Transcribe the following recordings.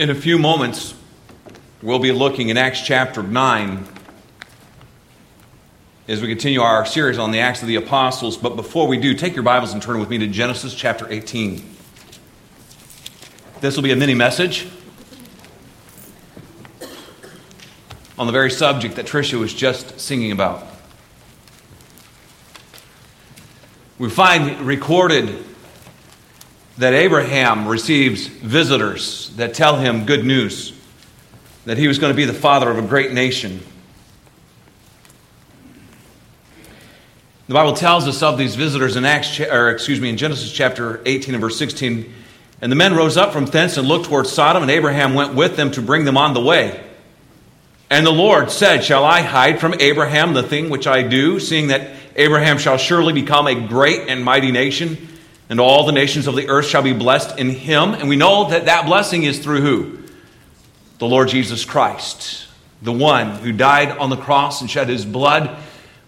In a few moments, we'll be looking at Acts chapter 9 as we continue our series on the Acts of the Apostles. But before we do, take your Bibles and turn with me to Genesis chapter 18. This will be a mini message on the very subject that Tricia was just singing about. We find recorded that Abraham receives visitors that tell him good news, that he was going to be the father of a great nation. The Bible tells us of these visitors in in Genesis chapter 18 and verse 16. And the men rose up from thence and looked toward Sodom, and Abraham went with them to bring them on the way. And the Lord said, "Shall I hide from Abraham the thing which I do, seeing that Abraham shall surely become a great and mighty nation, and all the nations of the earth shall be blessed in him?" And we know that that blessing is through who? The Lord Jesus Christ, the one who died on the cross and shed his blood,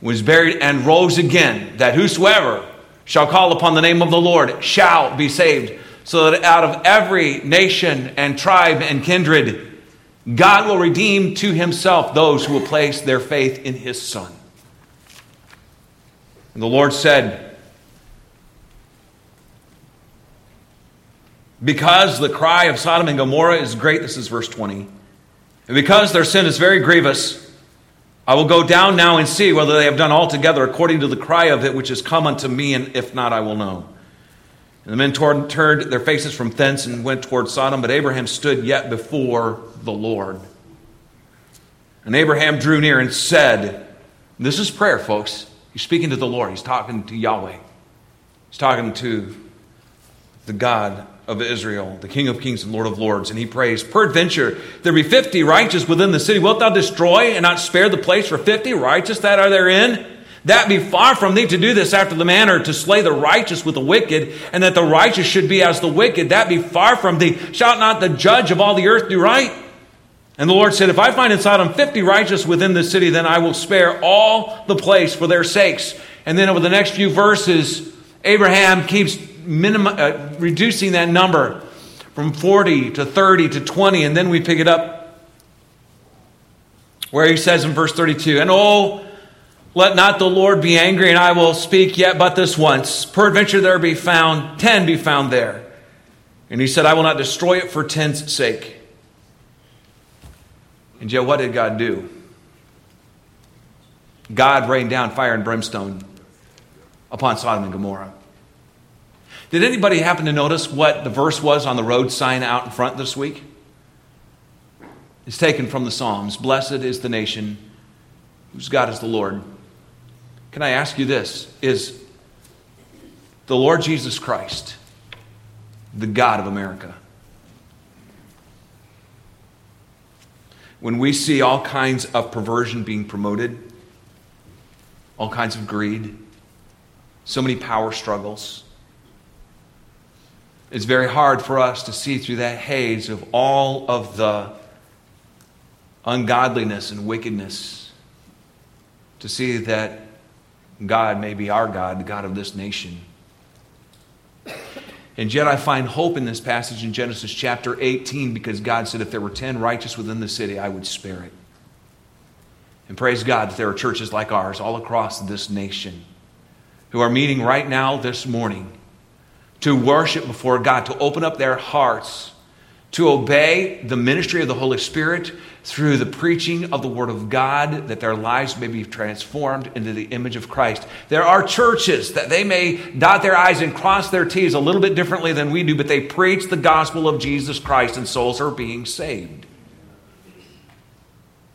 was buried and rose again, that whosoever shall call upon the name of the Lord shall be saved. So that out of every nation and tribe and kindred, God will redeem to himself those who will place their faith in his Son. And the Lord said, "Because the cry of Sodom and Gomorrah is great," this is verse 20, "and because their sin is very grievous, I will go down now and see whether they have done altogether according to the cry of it which has come unto me, and if not, I will know." And the men turned their faces from thence and went toward Sodom, but Abraham stood yet before the Lord. And Abraham drew near and said, and this is prayer, folks. He's speaking to the Lord. He's talking to Yahweh. He's talking to the God of Israel, the King of kings and Lord of lords. And he prays, "Peradventure there be 50 righteous within the city. Wilt thou destroy and not spare the place for 50 righteous that are therein? That be far from thee to do this after the manner, to slay the righteous with the wicked, and that the righteous should be as the wicked. That be far from thee. Shalt not the judge of all the earth do right?" And the Lord said, "If I find in Sodom 50 righteous within the city, then I will spare all the place for their sakes." And then over the next few verses, Abraham keeps reducing that number from 40 to 30 to 20. And then we pick it up where he says in verse 32, "And oh, let not the Lord be angry, and I will speak yet but this once. Peradventure there be found 10 be found there." And he said, "I will not destroy it for 10's sake." And yet what did God do? God rained down fire and brimstone upon Sodom and Gomorrah. Did anybody happen to notice what the verse was on the road sign out in front this week? It's taken from the Psalms. "Blessed is the nation whose God is the Lord." Can I ask you this? Is the Lord Jesus Christ the God of America? When we see all kinds of perversion being promoted, all kinds of greed, so many power struggles, it's very hard for us to see through that haze of all of the ungodliness and wickedness, to see that God may be our God, the God of this nation. And yet I find hope in this passage in Genesis chapter 18, because God said if there were 10 righteous within the city, I would spare it. And praise God that there are churches like ours all across this nation who are meeting right now this morning to worship before God, to open up their hearts, to obey the ministry of the Holy Spirit through the preaching of the Word of God, that their lives may be transformed into the image of Christ. There are churches that they may dot their I's and cross their T's a little bit differently than we do, but they preach the gospel of Jesus Christ and souls are being saved.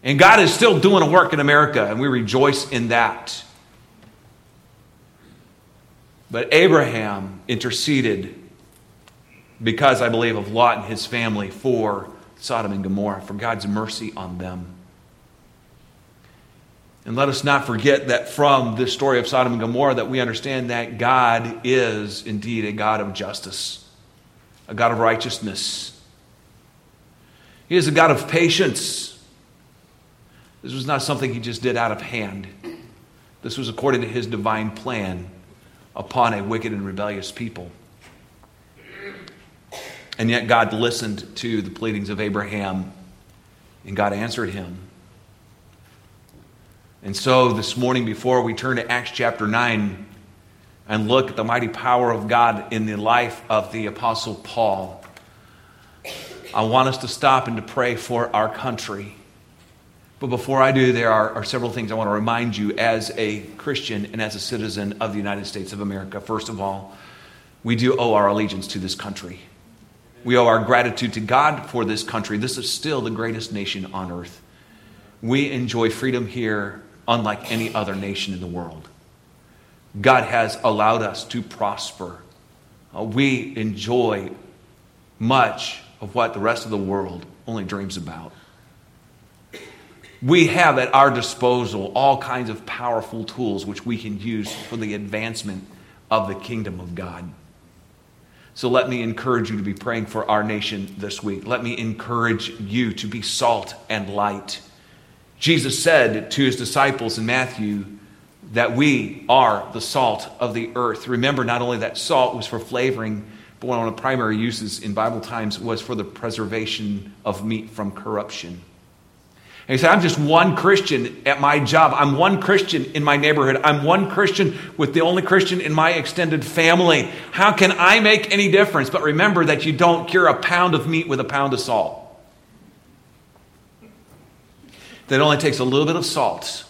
And God is still doing a work in America, and we rejoice in that. But Abraham interceded because, I believe, of Lot and his family for Sodom and Gomorrah, for God's mercy on them. And let us not forget that from this story of Sodom and Gomorrah that we understand that God is indeed a God of justice, a God of righteousness. He is a God of patience. This was not something he just did out of hand. This was according to his divine plan upon a wicked and rebellious people. And yet God listened to the pleadings of Abraham, and God answered him. And so this morning, before we turn to Acts chapter 9 and look at the mighty power of God in the life of the Apostle Paul, I want us to stop and to pray for our country. But before I do, there are several things I want to remind you as a Christian and as a citizen of the United States of America. First of all, we do owe our allegiance to this country. We owe our gratitude to God for this country. This is still the greatest nation on earth. We enjoy freedom here unlike any other nation in the world. God has allowed us to prosper. We enjoy much of what the rest of the world only dreams about. We have at our disposal all kinds of powerful tools which we can use for the advancement of the kingdom of God. So let me encourage you to be praying for our nation this week. Let me encourage you to be salt and light. Jesus said to his disciples in Matthew that we are the salt of the earth. Remember, not only that salt was for flavoring, but one of the primary uses in Bible times was for the preservation of meat from corruption. And he said, I'm just one Christian at my job. I'm one Christian in my neighborhood. I'm one Christian with the only Christian in my extended family. How can I make any difference? But remember that you don't cure a pound of meat with a pound of salt. That it only takes a little bit of salt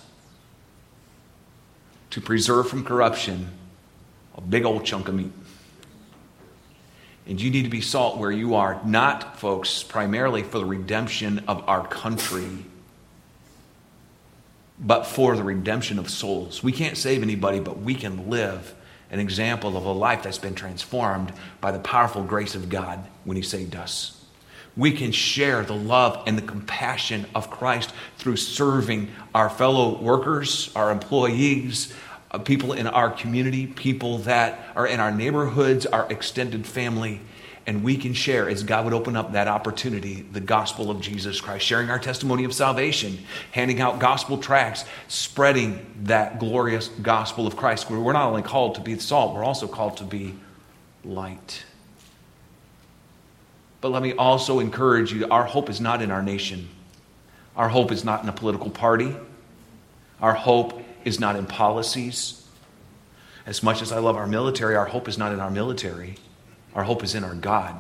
to preserve from corruption a big old chunk of meat. And you need to be salt where you are, not, folks, primarily for the redemption of our country, but for the redemption of souls. We can't save anybody, but we can live an example of a life that's been transformed by the powerful grace of God when he saved us. We can share the love and the compassion of Christ through serving our fellow workers, our employees, people in our community, people that are in our neighborhoods, our extended family. And we can share, as God would open up that opportunity, the gospel of Jesus Christ, sharing our testimony of salvation, handing out gospel tracts, spreading that glorious gospel of Christ. We're not only called to be salt, we're also called to be light. But let me also encourage you, our hope is not in our nation. Our hope is not in a political party. Our hope is not in policies. As much as I love our military, our hope is not in our military. Our hope is in our God,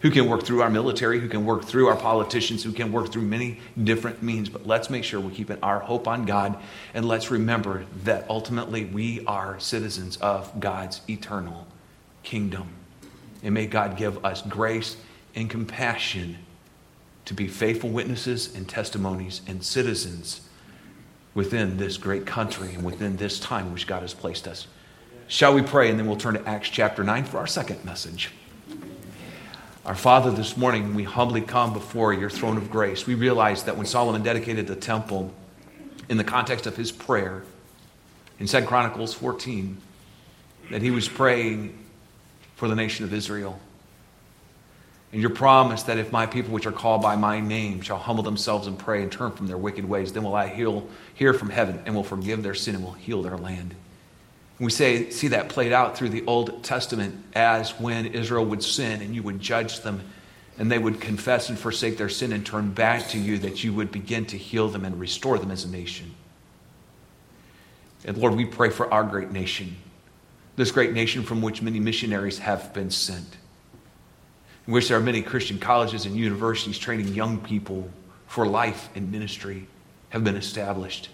who can work through our military, who can work through our politicians, who can work through many different means. But let's make sure we're keeping our hope on God, and let's remember that ultimately we are citizens of God's eternal kingdom. And may God give us grace and compassion to be faithful witnesses and testimonies and citizens within this great country and within this time which God has placed us. Shall we pray? And then we'll turn to Acts chapter 9 for our second message. Our Father, this morning we humbly come before your throne of grace. We realize that when Solomon dedicated the temple, in the context of his prayer, in 2 Chronicles 14, that he was praying for the nation of Israel. And your promise that if my people which are called by my name shall humble themselves and pray and turn from their wicked ways, then will I hear from heaven and will forgive their sin and will heal their land. And we see that played out through the Old Testament as when Israel would sin and you would judge them and they would confess and forsake their sin and turn back to you, that you would begin to heal them and restore them as a nation. And Lord, we pray for our great nation. This great nation from which many missionaries have been sent, in which there are many Christian colleges and universities training young people for life and ministry have been established.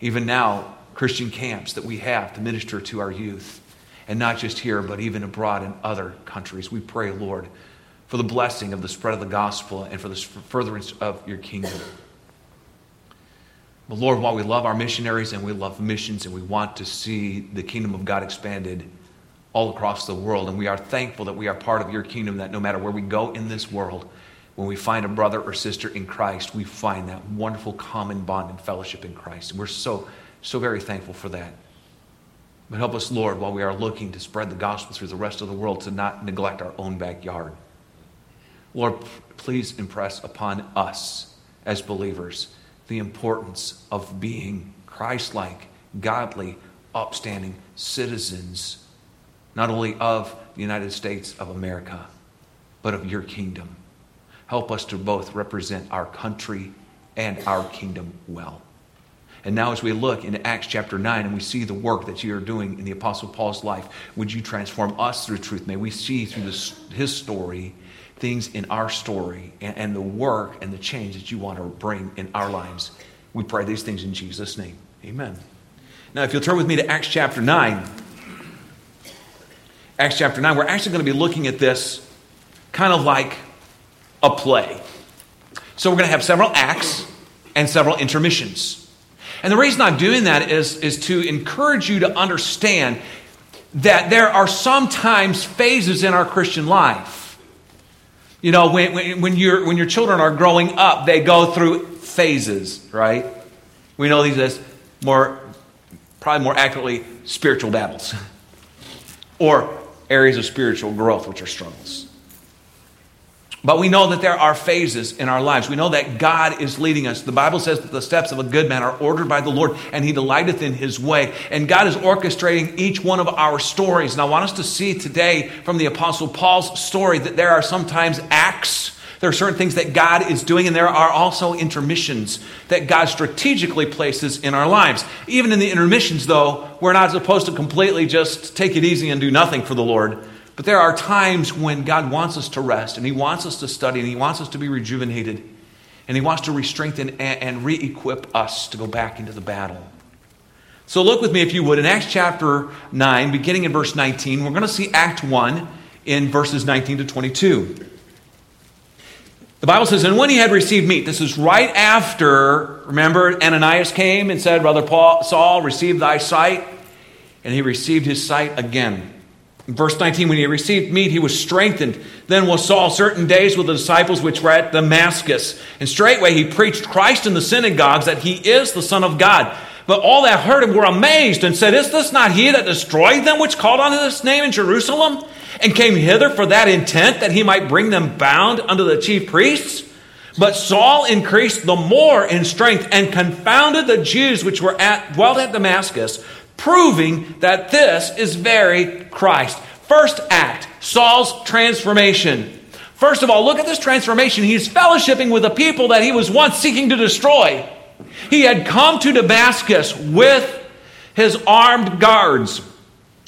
Even now, Christian camps that we have to minister to our youth, and not just here, but even abroad in other countries. We pray, Lord, for the blessing of the spread of the gospel and for the furtherance of your kingdom. But Lord, while we love our missionaries and we love missions and we want to see the kingdom of God expanded all across the world, and we are thankful that we are part of your kingdom, that no matter where we go in this world, when we find a brother or sister in Christ, we find that wonderful common bond and fellowship in Christ. And we're so very thankful for that. But help us, Lord, while we are looking to spread the gospel through the rest of the world, to not neglect our own backyard. Lord, please impress upon us as believers the importance of being Christ-like, godly, upstanding citizens, not only of the United States of America, but of your kingdom. Help us to both represent our country and our kingdom well. And now as we look into Acts chapter 9 and we see the work that you are doing in the Apostle Paul's life, would you transform us through truth? May we see through his story things in our story and the work and the change that you want to bring in our lives. We pray these things in Jesus' name. Amen. Now, if you'll turn with me to Acts chapter 9. Acts chapter 9, we're actually going to be looking at this kind of like a play. So we're going to have several acts and several intermissions. And the reason I'm doing that is to encourage you to understand that there are sometimes phases in our Christian life. You know, when your children are growing up, they go through phases, right? We know these as probably more accurately, spiritual battles or areas of spiritual growth, which are struggles. But we know that there are phases in our lives. We know that God is leading us. The Bible says that the steps of a good man are ordered by the Lord, and he delighteth in his way. And God is orchestrating each one of our stories. And I want us to see today from the Apostle Paul's story that there are sometimes acts. There are certain things that God is doing, and there are also intermissions that God strategically places in our lives. Even in the intermissions, though, we're not supposed to completely just take it easy and do nothing for the Lord. But there are times when God wants us to rest, and he wants us to study, and he wants us to be rejuvenated, and he wants to re-strengthen and re-equip us to go back into the battle. So look with me, if you would, in Acts chapter 9, beginning in verse 19. We're going to see Act 1 in verses 19 to 22. The Bible says, and when he had received meat, this is right after, remember, Ananias came and said, Brother Paul, Saul, receive thy sight. And he received his sight again. In verse 19, when he received meat, he was strengthened. Then was Saul certain days with the disciples which were at Damascus. And straightway he preached Christ in the synagogues, that he is the Son of God. But all that heard him were amazed and said, Is this not he that destroyed them which called on this name in Jerusalem? And came hither for that intent, that he might bring them bound unto the chief priests? But Saul increased the more in strength, and confounded the Jews which were dwelt at Damascus, proving that this is very Christ. First act, Saul's transformation. First of all, look at this transformation. He's fellowshipping with the people that he was once seeking to destroy. He had come to Damascus with his armed guards,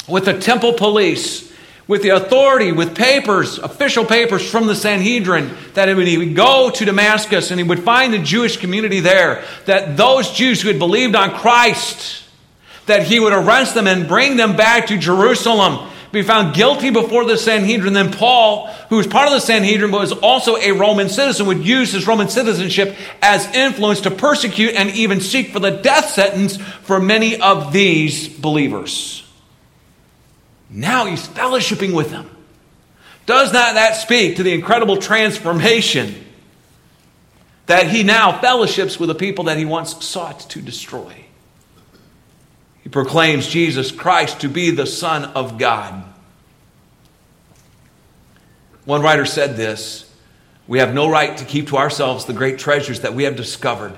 with the temple police, with the authority, with papers, official papers from the Sanhedrin, that when he would go to Damascus and he would find the Jewish community there, that those Jews who had believed on Christ, that he would arrest them and bring them back to Jerusalem, be found guilty before the Sanhedrin. Then Paul, who was part of the Sanhedrin but was also a Roman citizen, would use his Roman citizenship as influence to persecute and even seek for the death sentence for many of these believers. Now he's fellowshipping with them. Does not that speak to the incredible transformation that he now fellowships with the people that he once sought to destroy? He proclaims Jesus Christ to be the Son of God. One writer said this, we have no right to keep to ourselves the great treasures that we have discovered,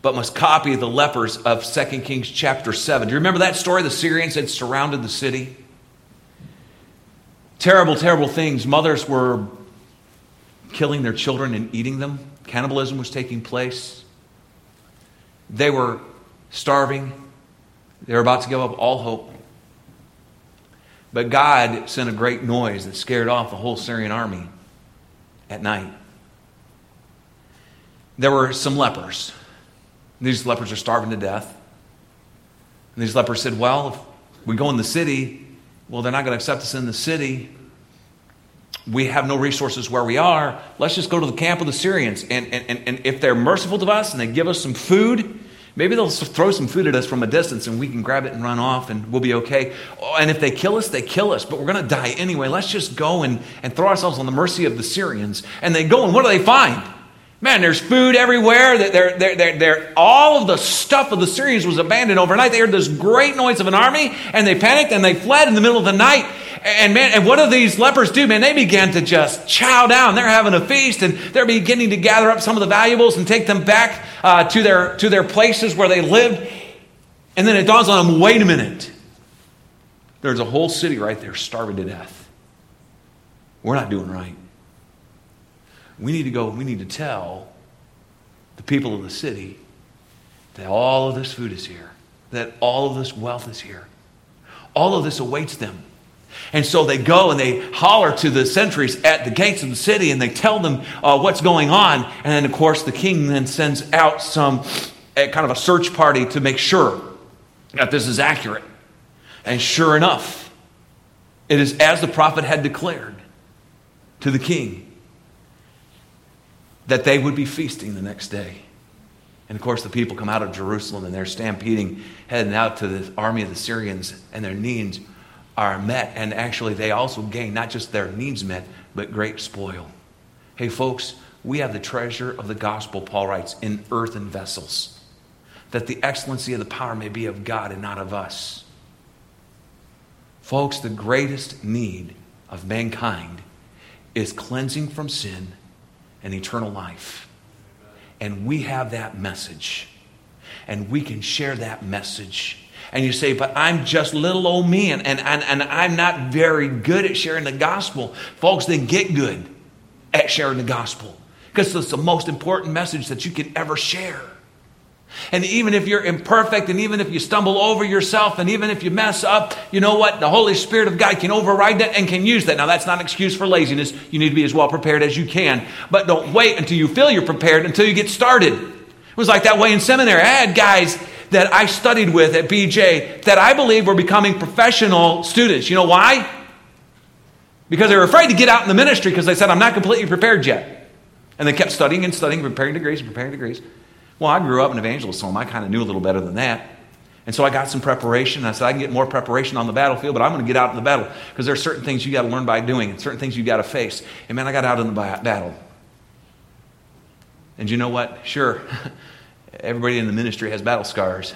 but must copy the lepers of 2 Kings chapter 7. Do you remember that story? The Syrians had surrounded the city. Terrible, terrible things. Mothers were killing their children and eating them. Cannibalism was taking place. They were starving. They were about to give up all hope. But God sent a great noise that scared off the whole Syrian army at night. There were some lepers. These lepers are starving to death. And these lepers said, well, if we go in the city, well, they're not going to accept us in the city. We have no resources where we are. Let's just go to the camp of the Syrians. And if they're merciful to us and they give us some food, maybe they'll throw some food at us from a distance and we can grab it and run off and we'll be okay. Oh, and if they kill us, they kill us. But we're going to die anyway. Let's just go and throw ourselves on the mercy of the Syrians. And they go, and what do they find? Man, there's food everywhere. All of the stuff of the Syrians was abandoned overnight. They heard this great noise of an army and they panicked and they fled in the middle of the night. And what do these lepers do? Man, they began to just chow down. They're having a feast, and they're beginning to gather up some of the valuables and take them back to their places where they lived. And then it dawns on them, wait a minute. There's a whole city right there starving to death. We're not doing right. We need to go, we need to tell the people of the city that all of this food is here, that all of this wealth is here. All of this awaits them. And so they go and they holler to the sentries at the gates of the city and they tell them what's going on. And then, of course, the king then sends out some kind of a search party to make sure that this is accurate. And sure enough, it is as the prophet had declared to the king that they would be feasting the next day. And of course, the people come out of Jerusalem and they're stampeding, heading out to the army of the Syrians, and their needs are met. And actually, they also gain not just their needs met, but great spoil. Hey, folks, we have the treasure of the gospel, Paul writes, in earthen vessels, that the excellency of the power may be of God and not of us. Folks, the greatest need of mankind is cleansing from sin and eternal life. And we have that message. And we can share that message. And you say, but I'm just little old me, and I'm not very good at sharing the gospel. Folks, then get good at sharing the gospel, because it's the most important message that you can ever share. And even if you're imperfect, and even if you stumble over yourself, and even if you mess up, you know what? The Holy Spirit of God can override that and can use that. Now, that's not an excuse for laziness. You need to be as well prepared as you can. But don't wait until you feel you're prepared, until you get started. It was like that way in seminary. I had guys that I studied with at BJ that I believe were becoming professional students. You know why? Because they were afraid to get out in the ministry because they said, I'm not completely prepared yet. And they kept studying and studying, preparing degrees and preparing degrees. Well, I grew up in evangelism. I kind of knew a little better than that. And so I got some preparation. I said, I can get more preparation on the battlefield, but I'm going to get out in the battle because there are certain things you got to learn by doing and certain things you got to face. And man, I got out in the battle. And you know what? Sure, everybody in the ministry has battle scars.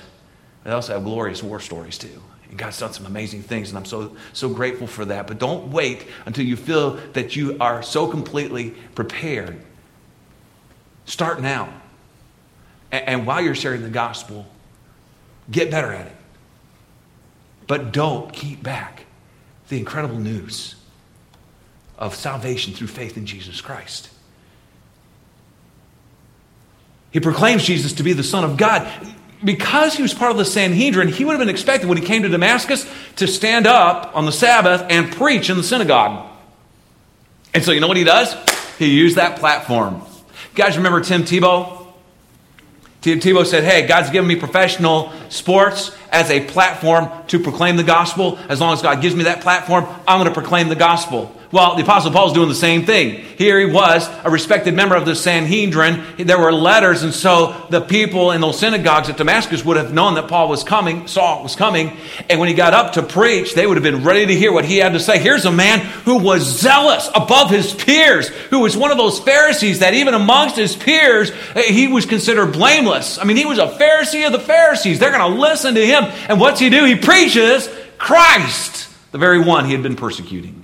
They also have glorious war stories too. And God's done some amazing things, and I'm so grateful for that. But don't wait until you feel that you are so completely prepared. Start now. And while you're sharing the gospel, get better at it. But don't keep back the incredible news of salvation through faith in Jesus Christ. He proclaims Jesus to be the Son of God. Because he was part of the Sanhedrin, he would have been expected when he came to Damascus to stand up on the Sabbath and preach in the synagogue. And so you know what he does? He used that platform. You guys remember Tim Tebow? Tim Tebow said, hey, God's given me professional sports as a platform to proclaim the gospel. As long as God gives me that platform, I'm going to proclaim the gospel. Well, the Apostle Paul's doing the same thing. Here he was, a respected member of the Sanhedrin. There were letters, and so the people in those synagogues at Damascus would have known that Paul was coming, Saul was coming, and when he got up to preach, they would have been ready to hear what he had to say. Here's a man who was zealous above his peers, who was one of those Pharisees that even amongst his peers, he was considered blameless. I mean, he was a Pharisee of the Pharisees. They're going to listen to him, and what's he do? He preaches Christ, the very one he had been persecuting.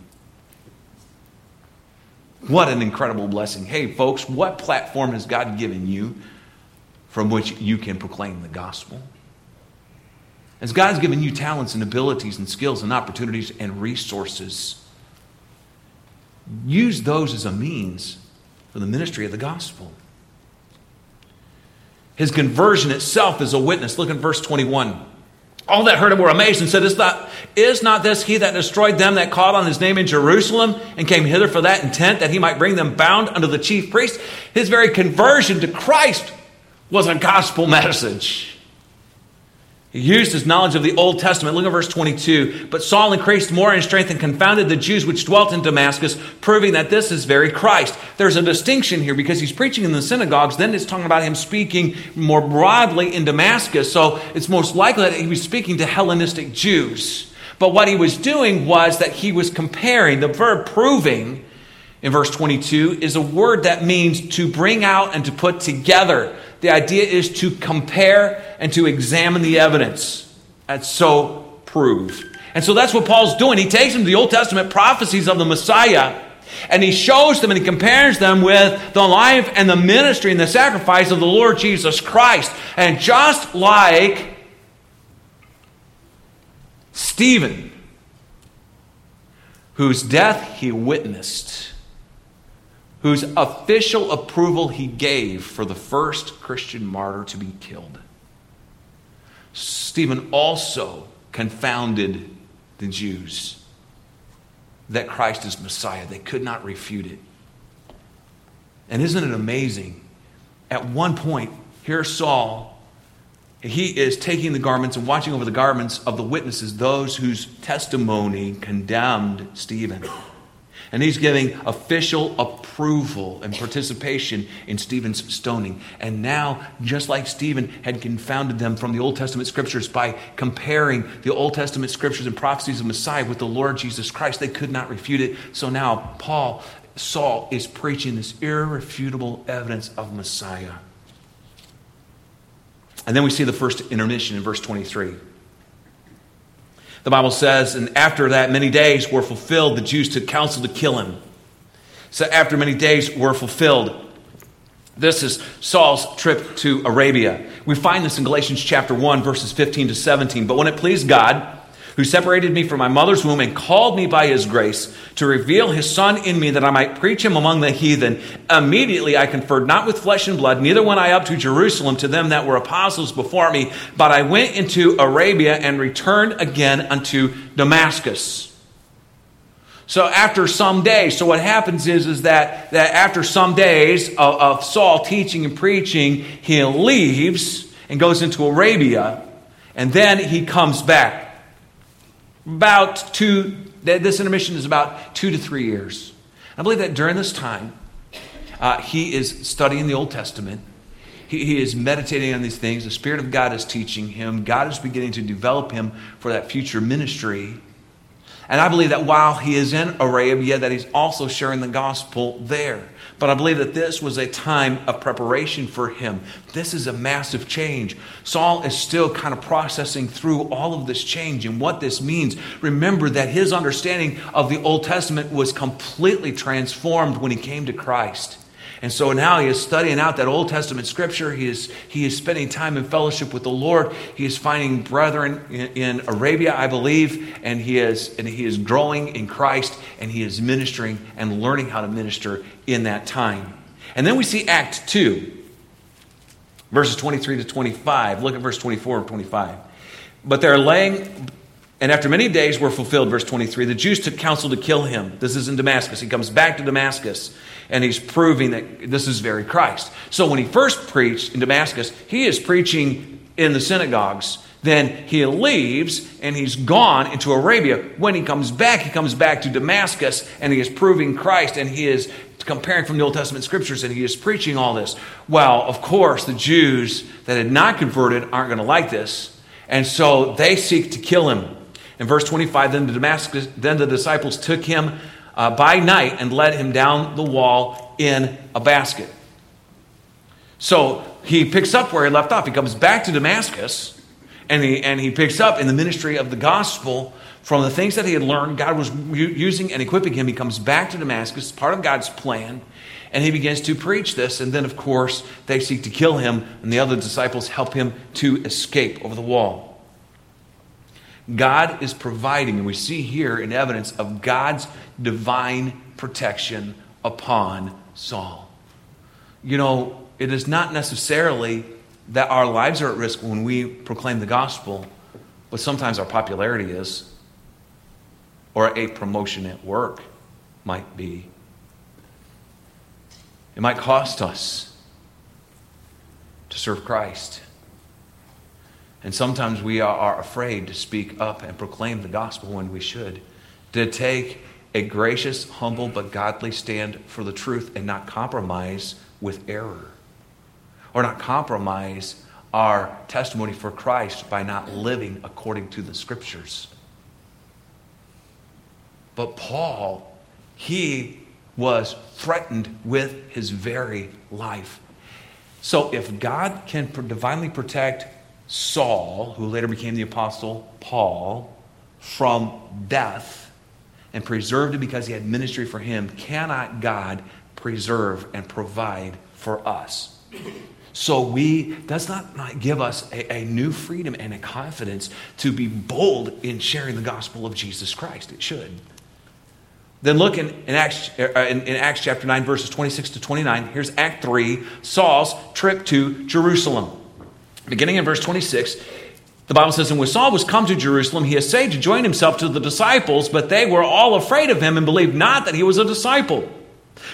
What an incredible blessing. Hey, folks, what platform has God given you from which you can proclaim the gospel? As God's given you talents and abilities and skills and opportunities and resources, use those as a means for the ministry of the gospel. His conversion itself is a witness. Look in verse 21. All that heard him were amazed and said, Is not this he that destroyed them that called on his name in Jerusalem and came hither for that intent, that he might bring them bound unto the chief priest? His very conversion to Christ was a gospel message. He used his knowledge of the Old Testament. Look at verse 22. But Saul increased more in strength and confounded the Jews which dwelt in Damascus, proving that this is very Christ. There's a distinction here because he's preaching in the synagogues. Then it's talking about him speaking more broadly in Damascus. So it's most likely that he was speaking to Hellenistic Jews. But what he was doing was that he was comparing. The verb proving in verse 22 is a word that means to bring out and to put together. The idea is to compare and to examine the evidence. That's so proved. And so that's what Paul's doing. He takes them to the Old Testament prophecies of the Messiah, and he shows them and he compares them with the life and the ministry and the sacrifice of the Lord Jesus Christ. And just like Stephen, whose death he witnessed, whose official approval he gave for the first Christian martyr to be killed. Stephen also confounded the Jews that Christ is Messiah. They could not refute it. And isn't it amazing? At one point, here's Saul. He is taking the garments and watching over the garments of the witnesses, those whose testimony condemned Stephen. And he's giving official approval and participation in Stephen's stoning. And now, just like Stephen had confounded them from the Old Testament scriptures by comparing the Old Testament scriptures and prophecies of Messiah with the Lord Jesus Christ, they could not refute it. So now Saul is preaching this irrefutable evidence of Messiah. And then we see the first intermission in verse 23. The Bible says, and after that many days were fulfilled, the Jews took counsel to kill him. So after many days were fulfilled. This is Saul's trip to Arabia. We find this in Galatians chapter 1, verses 15 to 17. But when it pleased God, who separated me from my mother's womb and called me by his grace to reveal his son in me that I might preach him among the heathen. Immediately I conferred not with flesh and blood, neither went I up to Jerusalem to them that were apostles before me, but I went into Arabia and returned again unto Damascus. So after some days, so what happens is that after some days of Saul teaching and preaching, he leaves and goes into Arabia, and then he comes back. This intermission is about 2 to 3 years. I believe that during this time, he is studying the Old Testament. He is meditating on these things. The Spirit of God is teaching him. God is beginning to develop him for that future ministry. And I believe that while he is in Arabia, that he's also sharing the gospel there. But I believe that this was a time of preparation for him. This is a massive change. Saul is still kind of processing through all of this change and what this means. Remember that his understanding of the Old Testament was completely transformed when he came to Christ. And so now he is studying out that Old Testament scripture. He is spending time in fellowship with the Lord. He is finding brethren in Arabia, I believe, and he is growing in Christ, and he is ministering and learning how to minister in that time. And then we see Acts 2, verses 23 to 25. Look at verse 24 and 25. But they're laying, and after many days were fulfilled, verse 23, the Jews took counsel to kill him. This is in Damascus. He comes back to Damascus, and he's proving that this is very Christ. So when he first preached in Damascus, he is preaching in the synagogues. Then he leaves, and he's gone into Arabia. When he comes back to Damascus, and he is proving Christ, and he is comparing from the Old Testament scriptures, and he is preaching all this. Well, of course, the Jews that had not converted aren't going to like this, and so they seek to kill him. In verse 25, then the disciples took him by night and led him down the wall in a basket. So he picks up where he left off. He comes back to Damascus, and he picks up in the ministry of the gospel from the things that he had learned. God was using and equipping him. He comes back to Damascus, part of God's plan, and he begins to preach this. And then, of course, they seek to kill him, and the other disciples help him to escape over the wall. God is providing, and we see here in evidence of God's divine protection upon Saul. You know, it is not necessarily that our lives are at risk when we proclaim the gospel, but sometimes our popularity is, or a promotion at work might be. It might cost us to serve Christ. And sometimes we are afraid to speak up and proclaim the gospel when we should. To take a gracious, humble, but godly stand for the truth and not compromise with error. Or not compromise our testimony for Christ by not living according to the scriptures. But Paul, he was threatened with his very life. So if God can divinely protect Saul, who later became the apostle Paul, from death and preserved it because he had ministry for him, cannot God preserve and provide for us? So that's not give us a new freedom and a confidence to be bold in sharing the gospel of Jesus Christ. It should. Then look in Acts chapter 9, verses 26 to 29. Here's Act 3, Saul's trip to Jerusalem. Beginning in verse 26, the Bible says, "And when Saul was come to Jerusalem, he essayed to join himself to the disciples, but they were all afraid of him and believed not that he was a disciple.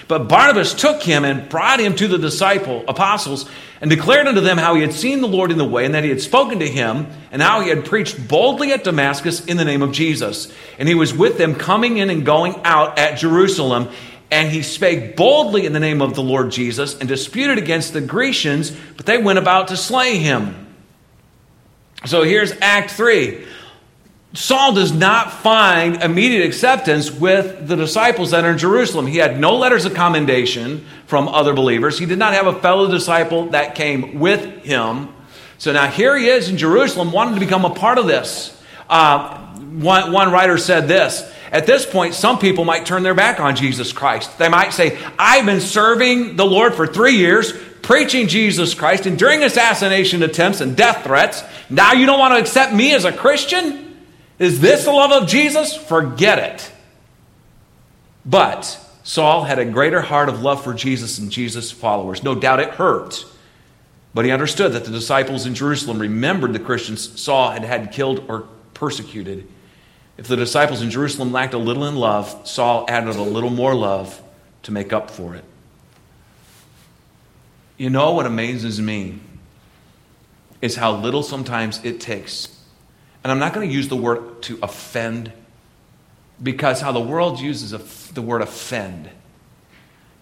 But Barnabas took him and brought him to the apostles and declared unto them how he had seen the Lord in the way and that he had spoken to him and how he had preached boldly at Damascus in the name of Jesus. And he was with them coming in and going out at Jerusalem. And he spake boldly in the name of the Lord Jesus and disputed against the Grecians, but they went about to slay him." So here's Act 3. Saul does not find immediate acceptance with the disciples that are in Jerusalem. He had no letters of commendation from other believers. He did not have a fellow disciple that came with him. So now here he is in Jerusalem, wanting to become a part of this. One writer said this: "At this point, some people might turn their back on Jesus Christ. They might say, 'I've been serving the Lord for 3 years, preaching Jesus Christ, enduring assassination attempts and death threats. Now you don't want to accept me as a Christian? Is this the love of Jesus? Forget it.'" But Saul had a greater heart of love for Jesus and Jesus' followers. No doubt it hurt, but he understood that the disciples in Jerusalem remembered the Christians Saul had killed or persecuted. If the disciples in Jerusalem lacked a little in love, Saul added a little more love to make up for it. You know what amazes me is how little sometimes it takes. And I'm not going to use the word to offend, because how the world uses the word offend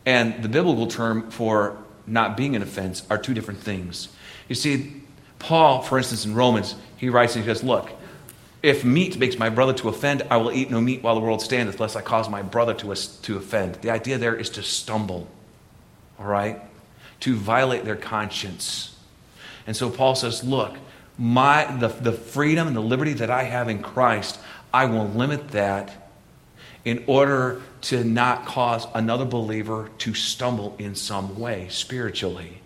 and the biblical term for not being an offense are two different things. You see, Paul, for instance, in Romans, he writes and he says, "Look, if meat makes my brother to offend, I will eat no meat while the world standeth, lest I cause my brother to offend." The idea there is to stumble, all right? To violate their conscience. And so Paul says, "Look, the freedom and the liberty that I have in Christ, I will limit that in order to not cause another believer to stumble in some way spiritually.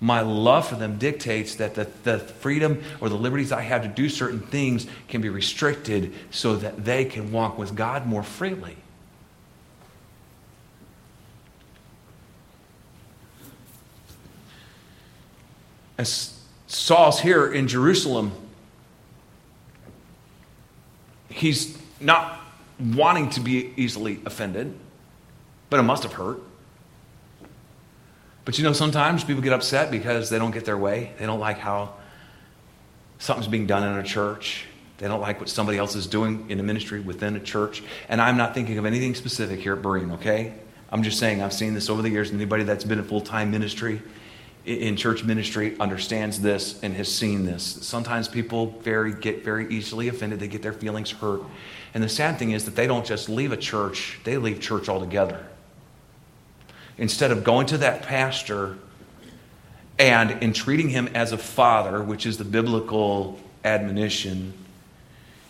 My love for them dictates that the freedom or the liberties I have to do certain things can be restricted so that they can walk with God more freely." As Saul's here in Jerusalem, he's not wanting to be easily offended, but it must have hurt. But you know, sometimes people get upset because they don't get their way. They don't like how something's being done in a church. They don't like what somebody else is doing in a ministry within a church. And I'm not thinking of anything specific here at Berean, okay? I'm just saying I've seen this over the years. Anybody that's been in full-time ministry, in church ministry, understands this and has seen this. Sometimes people get very easily offended. They get their feelings hurt. And the sad thing is that they don't just leave a church. They leave church altogether. Instead of going to that pastor and entreating him as a father, which is the biblical admonition,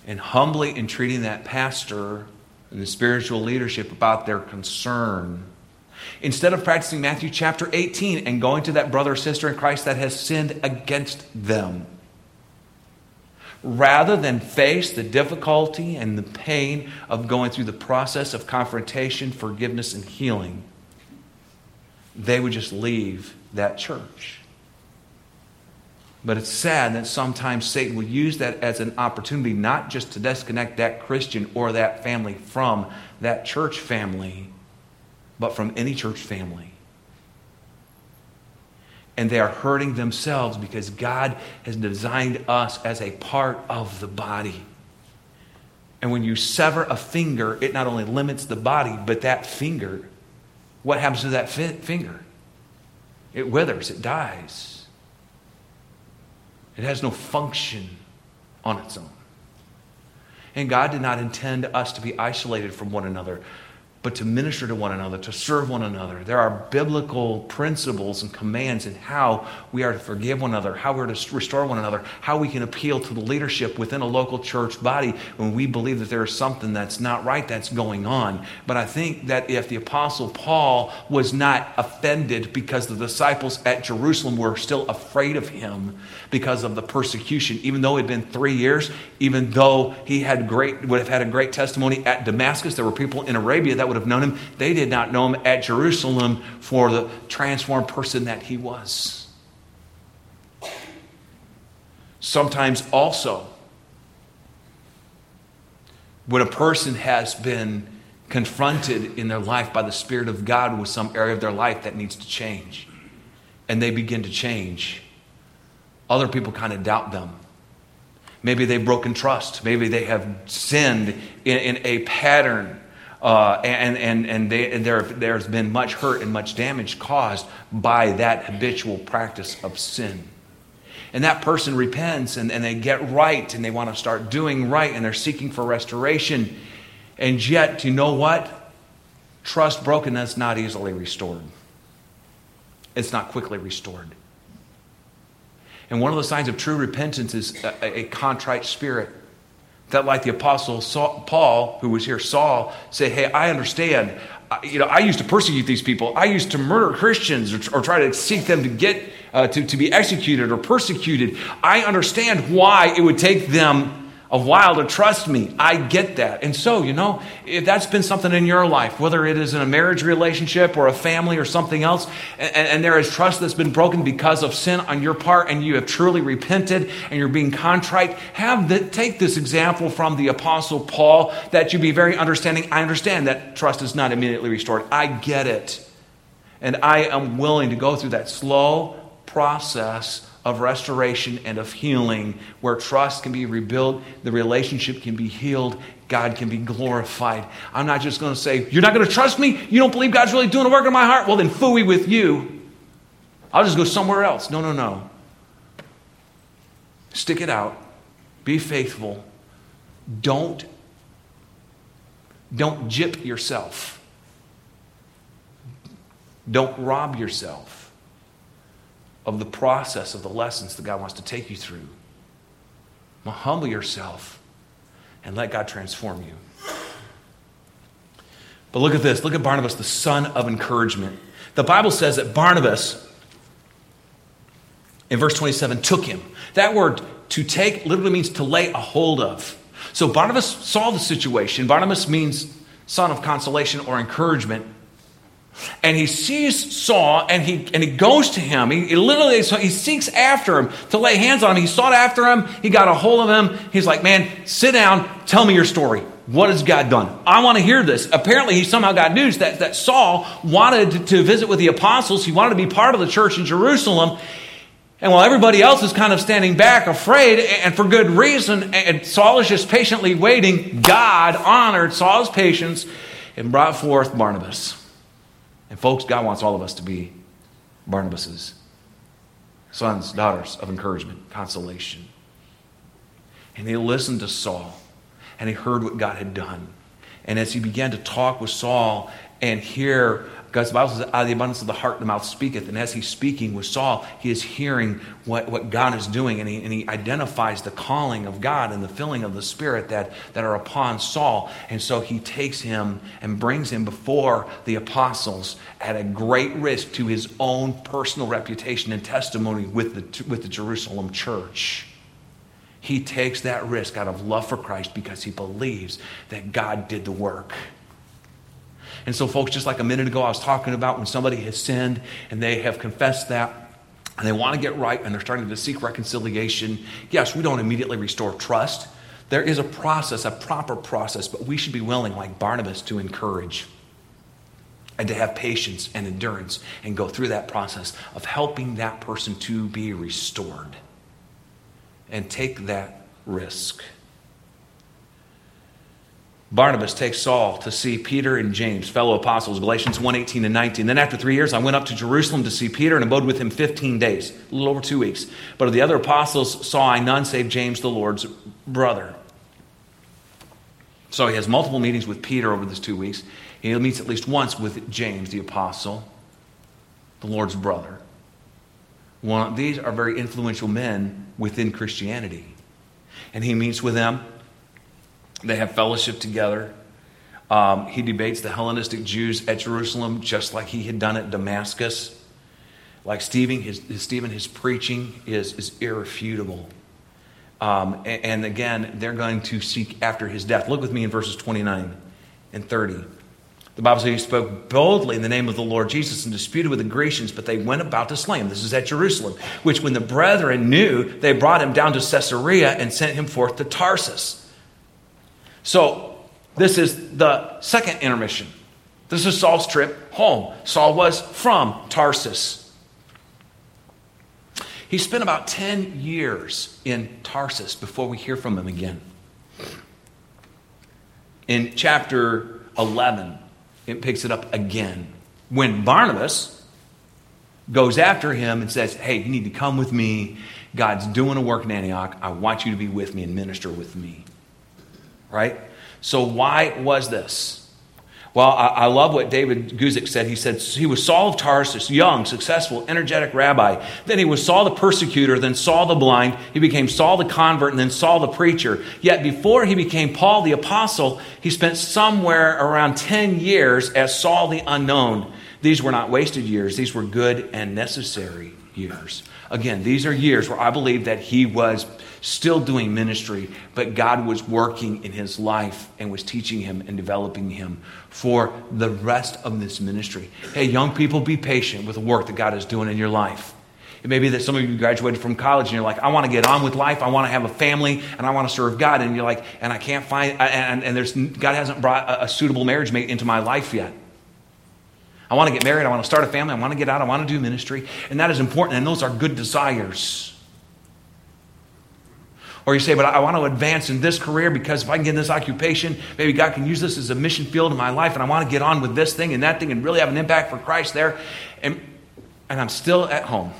and humbly entreating that pastor and the spiritual leadership about their concern, instead of practicing Matthew chapter 18 and going to that brother or sister in Christ that has sinned against them, rather than face the difficulty and the pain of going through the process of confrontation, forgiveness, and healing, they would just leave that church. But it's sad that sometimes Satan will use that as an opportunity not just to disconnect that Christian or that family from that church family, but from any church family. And they are hurting themselves because God has designed us as a part of the body. And when you sever a finger, it not only limits the body, but that finger, what happens to that finger? It withers, it dies. It has no function on its own. And God did not intend us to be isolated from one another. but to minister to one another, to serve one another. There are biblical principles and commands in how we are to forgive one another, how we are to restore one another, how we can appeal to the leadership within a local church body when we believe that there is something that's not right that's going on. But I think that if the Apostle Paul was not offended because the disciples at Jerusalem were still afraid of him because of the persecution, even though it had been 3 years, even though he had would have had a great testimony at Damascus, there were people in Arabia that would have known him. They did not know him at Jerusalem for the transformed person that he was. Sometimes also, when a person has been confronted in their life by the Spirit of God with some area of their life that needs to change, and they begin to change, other people kind of doubt them. Maybe they've broken trust. Maybe they have sinned in a pattern. There's been much hurt and much damage caused by that habitual practice of sin. And that person repents and they get right and they want to start doing right and they're seeking for restoration. And yet, you know what? Trust broken is not easily restored. It's not quickly restored. And one of the signs of true repentance is a contrite spirit. That like the Apostle Paul, who was here, Saul, said, hey, I understand. I used to persecute these people. I used to murder Christians or try to seek them to get to be executed or persecuted. I understand why it would take them a while to trust me. I get that. And so, if that's been something in your life, whether it is in a marriage relationship or a family or something else, and there is trust that's been broken because of sin on your part, and you have truly repented and you're being contrite, take this example from the Apostle Paul, that you be very understanding. I understand that trust is not immediately restored. I get it. And I am willing to go through that slow process of restoration and of healing, where trust can be rebuilt, the relationship can be healed, God can be glorified. I'm not just going to say, you're not going to trust me? You don't believe God's really doing a work in my heart? Well, then phooey with you. I'll just go somewhere else. No. Stick it out. Be faithful. Don't gyp yourself. Don't rob yourself of the process of the lessons that God wants to take you through. Humble yourself and let God transform you. But look at this. Look at Barnabas, the son of encouragement. The Bible says that Barnabas, in verse 27, took him. That word to take literally means to lay a hold of. So Barnabas saw the situation. Barnabas means son of consolation or encouragement. And he sees Saul, and he goes to him. He seeks after him to lay hands on him. He sought after him. He got a hold of him. He's like, man, sit down. Tell me your story. What has God done? I want to hear this. Apparently, he somehow got news that Saul wanted to visit with the apostles. He wanted to be part of the church in Jerusalem. And while everybody else is kind of standing back, afraid, and for good reason, and Saul is just patiently waiting, God honored Saul's patience and brought forth Barnabas. And folks, God wants all of us to be Barnabas's sons, daughters of encouragement, consolation. And he listened to Saul, and he heard what God had done. And as he began to talk with Saul and hear, because the Bible says, out of the abundance of the heart, the mouth speaketh. And as he's speaking with Saul, he is hearing what God is doing. And he identifies the calling of God and the filling of the Spirit that are upon Saul. And so he takes him and brings him before the apostles at a great risk to his own personal reputation and testimony with the Jerusalem church. He takes that risk out of love for Christ because he believes that God did the work. And so, folks, just like a minute ago I was talking about when somebody has sinned and they have confessed that and they want to get right and they're starting to seek reconciliation, yes, we don't immediately restore trust. There is a process, a proper process, but we should be willing, like Barnabas, to encourage and to have patience and endurance and go through that process of helping that person to be restored and take that risk. Barnabas takes Saul to see Peter and James, fellow apostles, Galatians 1:18 and 19. Then after 3 years, I went up to Jerusalem to see Peter and abode with him 15 days, a little over 2 weeks. But of the other apostles saw I none save James, the Lord's brother. So he has multiple meetings with Peter over these 2 weeks. He meets at least once with James, the apostle, the Lord's brother. Well, these are very influential men within Christianity. And he meets with them. They have fellowship together. He debates the Hellenistic Jews at Jerusalem just like he had done at Damascus. Like Stephen, his preaching is irrefutable. And again, they're going to seek after his death. Look with me in verses 29 and 30. The Bible says he spoke boldly in the name of the Lord Jesus and disputed with the Grecians, but they went about to slay him. This is at Jerusalem, which when the brethren knew, they brought him down to Caesarea and sent him forth to Tarsus. So this is the second intermission. This is Saul's trip home. Saul was from Tarsus. He spent about 10 years in Tarsus before we hear from him again. In chapter 11, it picks it up again when Barnabas goes after him and says, hey, you need to come with me. God's doing a work in Antioch. I want you to be with me and minister with me. Right? So why was this? Well, I love what David Guzik said. He said, he was Saul of Tarsus, young, successful, energetic rabbi. Then he was Saul the persecutor, then Saul the blind. He became Saul the convert, and then Saul the preacher. Yet before he became Paul the apostle, he spent somewhere around 10 years as Saul the unknown. These were not wasted years. These were good and necessary years. Again, these are years where I believe that he was still doing ministry, but God was working in his life and was teaching him and developing him for the rest of this ministry. Hey, young people, be patient with the work that God is doing in your life. It may be that some of you graduated from college and you're like, I want to get on with life. I want to have a family and I want to serve God. And you're like, and I can't find, and there's God hasn't brought a suitable marriage mate into my life yet. I want to get married. I want to start a family. I want to get out. I want to do ministry. And that is important. And those are good desires. Or you say, but I want to advance in this career because if I can get in this occupation, maybe God can use this as a mission field in my life. And I want to get on with this thing and that thing and really have an impact for Christ there. And I'm still at home.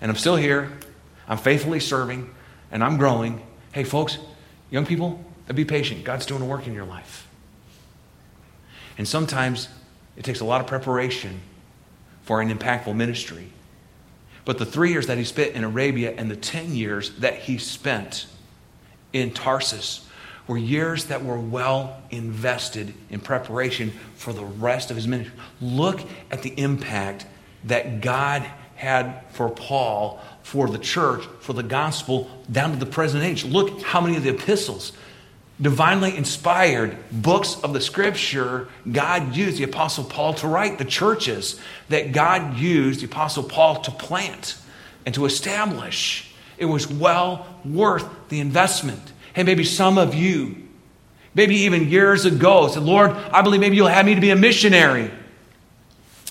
And I'm still here. I'm faithfully serving. And I'm growing. Hey, folks, young people, be patient. God's doing a work in your life. And sometimes it takes a lot of preparation for an impactful ministry. But the 3 years that he spent in Arabia and the 10 years that he spent in Tarsus were years that were well invested in preparation for the rest of his ministry. Look at the impact that God had for Paul, for the church, for the gospel, down to the present age. Look how many of the epistles, divinely inspired books of the scripture, God used the Apostle Paul to write, the churches that God used the Apostle Paul to plant and to establish. It was well worth the investment. Hey, maybe some of you, maybe even years ago, said, Lord, I believe maybe you'll have me to be a missionary.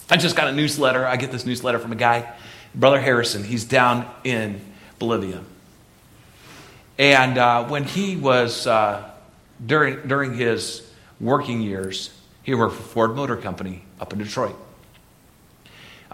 I just got a newsletter. I get this newsletter from a guy, Brother Harrison. He's down in Bolivia. And when he was... During his working years, he worked for Ford Motor Company up in Detroit.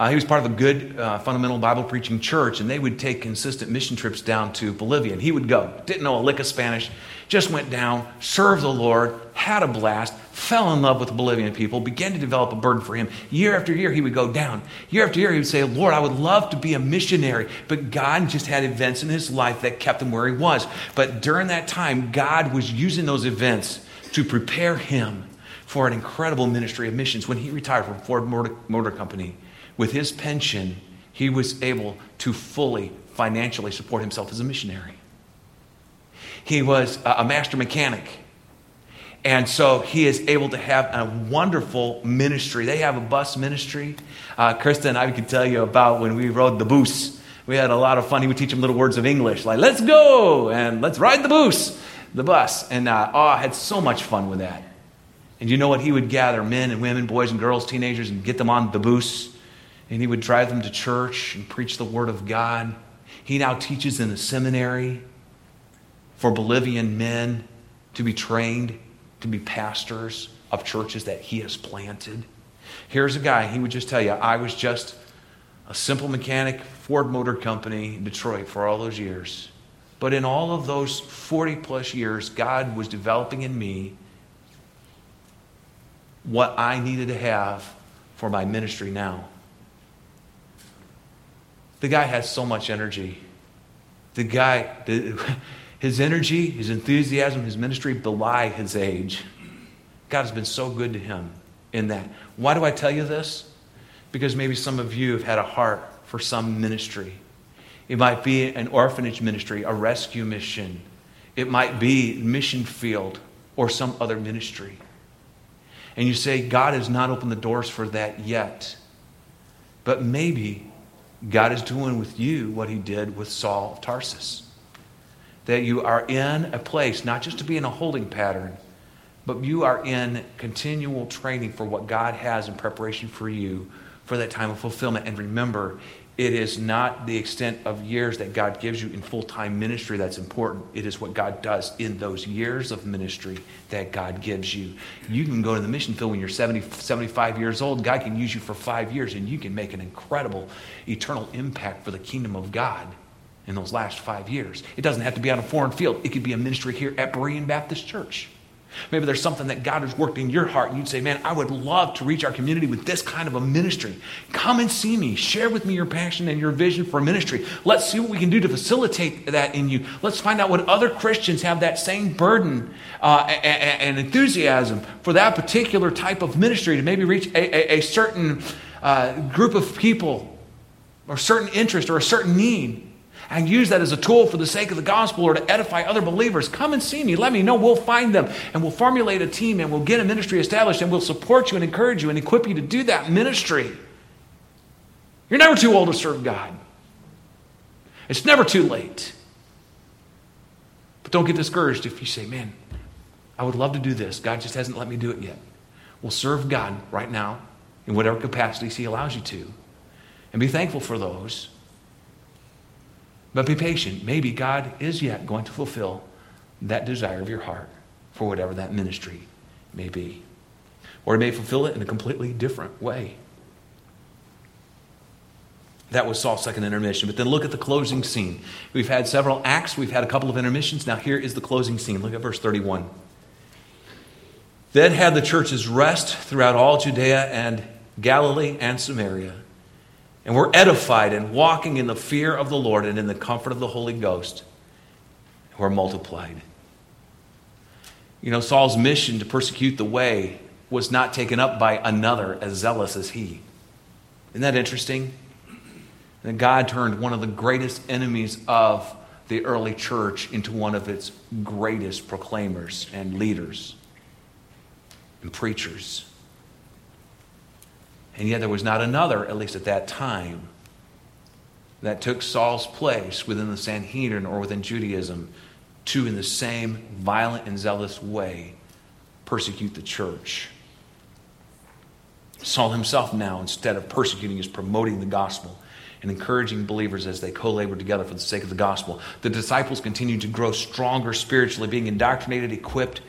He was part of a good fundamental Bible preaching church, and they would take consistent mission trips down to Bolivia. And he would go, didn't know a lick of Spanish, just went down, served the Lord, had a blast, fell in love with the Bolivian people, began to develop a burden for him. Year after year, he would go down. Year after year, he would say, Lord, I would love to be a missionary. But God just had events in his life that kept him where he was. But during that time, God was using those events to prepare him for an incredible ministry of missions. When he retired from Ford Motor Company, with his pension, he was able to fully financially support himself as a missionary. He was a master mechanic. And so he is able to have a wonderful ministry. They have a bus ministry. Krista and I could tell you about when we rode the bus. We had a lot of fun. He would teach them little words of English, like, let's go, and let's ride the bus. And I had so much fun with that. And you know what? He would gather men and women, boys and girls, teenagers, and get them on the bus. And he would drive them to church and preach the word of God. He now teaches in a seminary for Bolivian men to be trained to be pastors of churches that he has planted. Here's a guy, he would just tell you, I was just a simple mechanic, Ford Motor Company, Detroit for all those years. But in all of those 40 plus years, God was developing in me what I needed to have for my ministry now. The guy has so much energy. The guy, his energy, his enthusiasm, his ministry belie his age. God has been so good to him in that. Why do I tell you this? Because maybe some of you have had a heart for some ministry. It might be an orphanage ministry, a rescue mission. It might be mission field or some other ministry. And you say, God has not opened the doors for that yet. But maybe God is doing with you what he did with Saul of Tarsus. That you are in a place, not just to be in a holding pattern, but you are in continual training for what God has in preparation for you for that time of fulfillment. And remember, it is not the extent of years that God gives you in full-time ministry that's important. It is what God does in those years of ministry that God gives you. You can go to the mission field when you're 70, 75 years old. God can use you for 5 years, and you can make an incredible eternal impact for the kingdom of God in those last 5 years. It doesn't have to be on a foreign field. It could be a ministry here at Berean Baptist Church. Maybe there's something that God has worked in your heart and you'd say, man, I would love to reach our community with this kind of a ministry. Come and see me. Share with me your passion and your vision for ministry. Let's see what we can do to facilitate that in you. Let's find out what other Christians have that same burden and enthusiasm for that particular type of ministry to maybe reach a certain group of people or certain interest or a certain need. And use that as a tool for the sake of the gospel or to edify other believers. Come and see me. Let me know. We'll find them. And we'll formulate a team. And we'll get a ministry established. And we'll support you and encourage you and equip you to do that ministry. You're never too old to serve God. It's never too late. But don't get discouraged if you say, man, I would love to do this. God just hasn't let me do it yet. Well, serve God right now in whatever capacities he allows you to. And be thankful for those. But be patient. Maybe God is yet going to fulfill that desire of your heart for whatever that ministry may be. Or he may fulfill it in a completely different way. That was Saul's second intermission. But then look at the closing scene. We've had several acts. We've had a couple of intermissions. Now here is the closing scene. Look at verse 31. Then had the churches rest throughout all Judea and Galilee and Samaria. And we're edified and walking in the fear of the Lord and in the comfort of the Holy Ghost. We're multiplied. You know, Saul's mission to persecute the way was not taken up by another as zealous as he. Isn't that interesting? And God turned one of the greatest enemies of the early church into one of its greatest proclaimers and leaders and preachers. And yet there was not another, at least at that time, that took Saul's place within the Sanhedrin or within Judaism to, in the same violent and zealous way, persecute the church. Saul himself now, instead of persecuting, is promoting the gospel and encouraging believers as they co-labor together for the sake of the gospel. The disciples continued to grow stronger spiritually, being indoctrinated, equipped,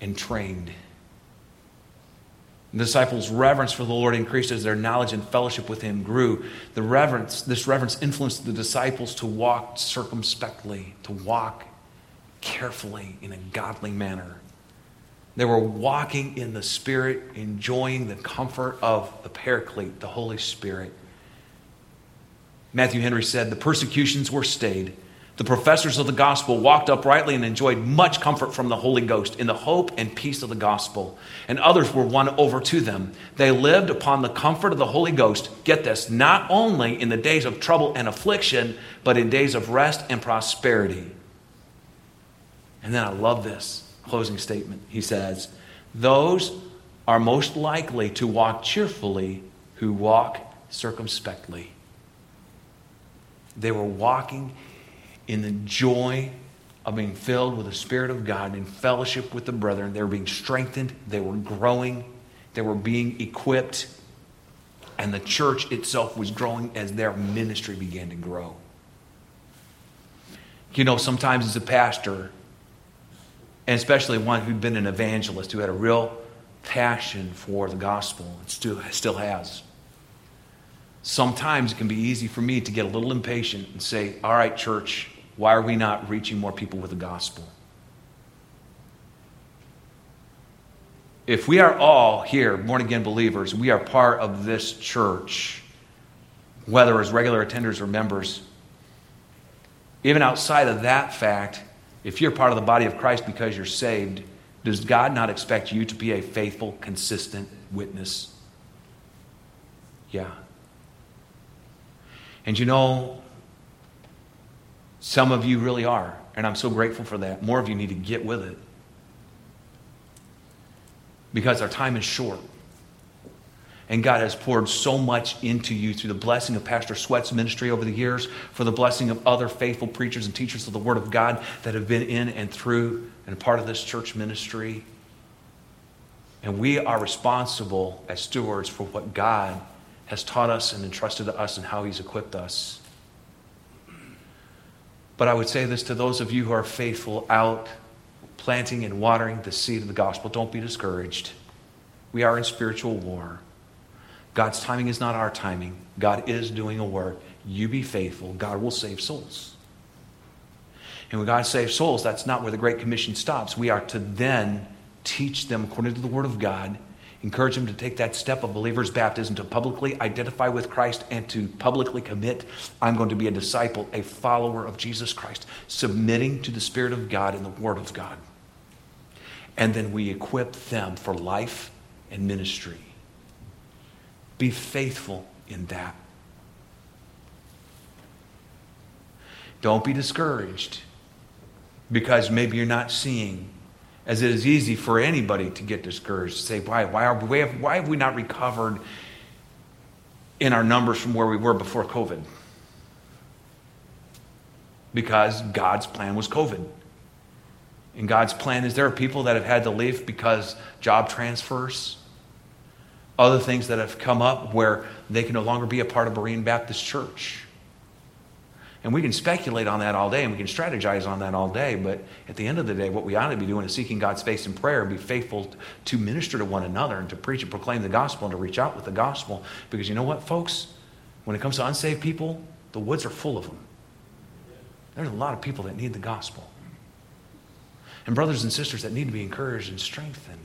and trained. The disciples' reverence for the Lord increased as their knowledge and fellowship with him grew. This reverence influenced the disciples to walk circumspectly, to walk carefully in a godly manner. They were walking in the Spirit, enjoying the comfort of the Paraclete, the Holy Spirit. Matthew Henry said, the persecutions were stayed. The professors of the gospel walked uprightly and enjoyed much comfort from the Holy Ghost in the hope and peace of the gospel. And others were won over to them. They lived upon the comfort of the Holy Ghost, get this, not only in the days of trouble and affliction, but in days of rest and prosperity. And then I love this closing statement. He says, those are most likely to walk cheerfully who walk circumspectly. They were walking in the joy of being filled with the Spirit of God, in fellowship with the brethren. They were being strengthened. They were growing. They were being equipped. And the church itself was growing as their ministry began to grow. You know, sometimes as a pastor, and especially one who'd been an evangelist, who had a real passion for the gospel, and still has, sometimes it can be easy for me to get a little impatient and say, all right, church, why are we not reaching more people with the gospel? If we are all here, born-again believers, we are part of this church, whether as regular attenders or members. Even outside of that fact, if you're part of the body of Christ because you're saved, does God not expect you to be a faithful, consistent witness? Yeah. And you know, some of you really are, and I'm so grateful for that. More of you need to get with it, because our time is short. And God has poured so much into you through the blessing of Pastor Sweat's ministry over the years, for the blessing of other faithful preachers and teachers of the Word of God that have been in and through and part of this church ministry. And we are responsible as stewards for what God has taught us and entrusted to us and how He's equipped us. But I would say this to those of you who are faithful out planting and watering the seed of the gospel: don't be discouraged. We are in spiritual war. God's timing is not our timing. God is doing a work. You be faithful. God will save souls. And when God saves souls, that's not where the Great Commission stops. We are to then teach them according to the Word of God, encourage them to take that step of believer's baptism, to publicly identify with Christ and to publicly commit, I'm going to be a disciple, a follower of Jesus Christ, submitting to the Spirit of God and the Word of God. And then we equip them for life and ministry. Be faithful in that. Don't be discouraged because maybe you're not seeing, as it is easy for anybody to get discouraged, to say, why have we not recovered in our numbers from where we were before COVID? Because God's plan was COVID. And God's plan is there are people that have had to leave because job transfers, other things that have come up where they can no longer be a part of Berean Baptist Church. And we can speculate on that all day, and we can strategize on that all day, but at the end of the day, what we ought to be doing is seeking God's face in prayer and be faithful to minister to one another and to preach and proclaim the gospel and to reach out with the gospel. Because you know what, folks? When it comes to unsaved people, the woods are full of them. There's a lot of people that need the gospel. And brothers and sisters that need to be encouraged and strengthened.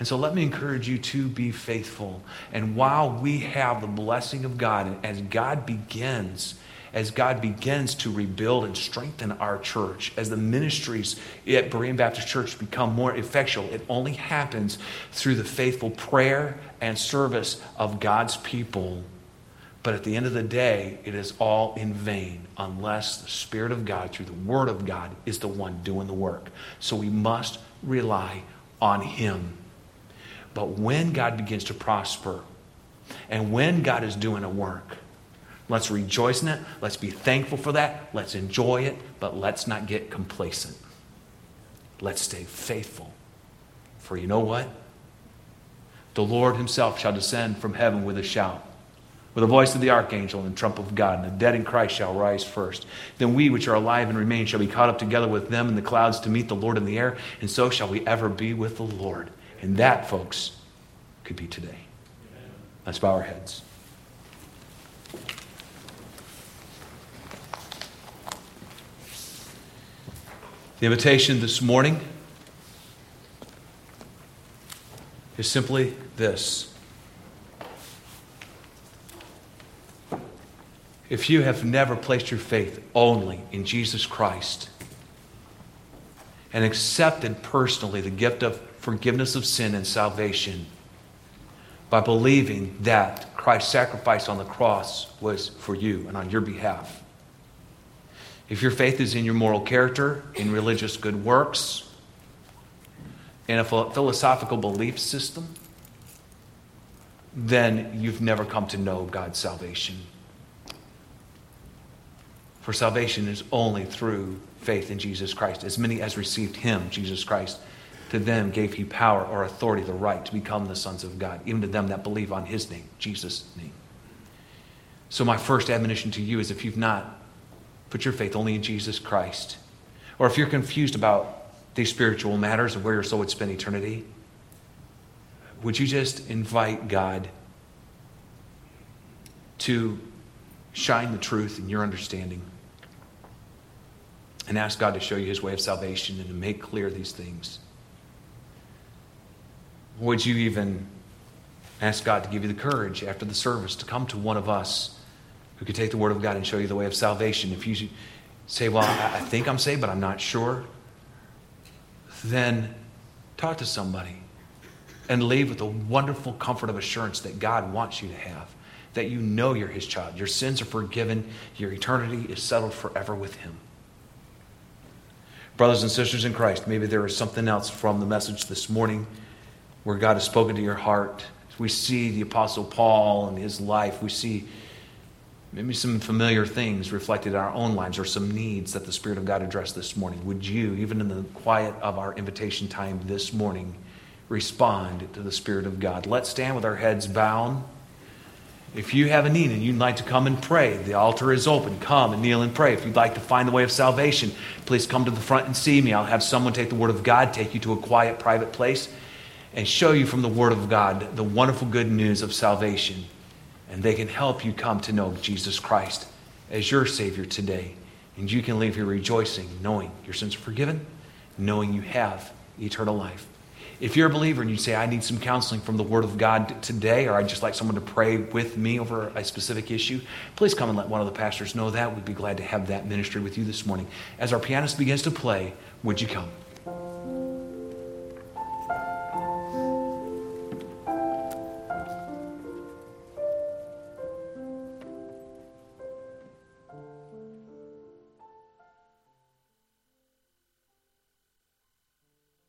And so let me encourage you to be faithful. And while we have the blessing of God, as God begins to rebuild and strengthen our church, as the ministries at Berean Baptist Church become more effectual, it only happens through the faithful prayer and service of God's people. But at the end of the day, it is all in vain unless the Spirit of God, through the Word of God, is the one doing the work. So we must rely on Him. But when God begins to prosper and when God is doing a work, let's rejoice in it. Let's be thankful for that. Let's enjoy it. But let's not get complacent. Let's stay faithful. For you know what? The Lord Himself shall descend from heaven with a shout, with the voice of the archangel and the trump of God, and the dead in Christ shall rise first. Then we which are alive and remain shall be caught up together with them in the clouds to meet the Lord in the air, and so shall we ever be with the Lord. And that, folks, could be today. Amen. Let's bow our heads. The invitation this morning is simply this. If you have never placed your faith only in Jesus Christ and accepted personally the gift of forgiveness of sin and salvation by believing that Christ's sacrifice on the cross was for you and on your behalf. If your faith is in your moral character, in religious good works, in a philosophical belief system, then you've never come to know God's salvation. For salvation is only through faith in Jesus Christ. As many as received Him, Jesus Christ, to them gave He power or authority, the right to become the sons of God, even to them that believe on His name, Jesus' name. So my first admonition to you is, if you've not put your faith only in Jesus Christ, or if you're confused about these spiritual matters of where your soul would spend eternity, would you just invite God to shine the truth in your understanding and ask God to show you His way of salvation and to make clear these things? Would you even ask God to give you the courage after the service to come to one of us who could take the Word of God and show you the way of salvation? If you say, well, I think I'm saved, but I'm not sure, then talk to somebody and leave with the wonderful comfort of assurance that God wants you to have, that you know you're His child. Your sins are forgiven. Your eternity is settled forever with Him. Brothers and sisters in Christ, maybe there is something else from the message this morning where God has spoken to your heart. We see the Apostle Paul and his life. We see maybe some familiar things reflected in our own lives or some needs that the Spirit of God addressed this morning. Would you, even in the quiet of our invitation time this morning, respond to the Spirit of God? Let's stand with our heads bowed. If you have a need and you'd like to come and pray, the altar is open. Come and kneel and pray. If you'd like to find the way of salvation, please come to the front and see me. I'll have someone take the Word of God, take you to a quiet, private place, and show you from the Word of God the wonderful good news of salvation. And they can help you come to know Jesus Christ as your Savior today. And you can leave here rejoicing, knowing your sins are forgiven, knowing you have eternal life. If you're a believer and you say, I need some counseling from the Word of God today, or I'd just like someone to pray with me over a specific issue, please come and let one of the pastors know that. We'd be glad to have that ministry with you this morning. As our pianist begins to play, would you come?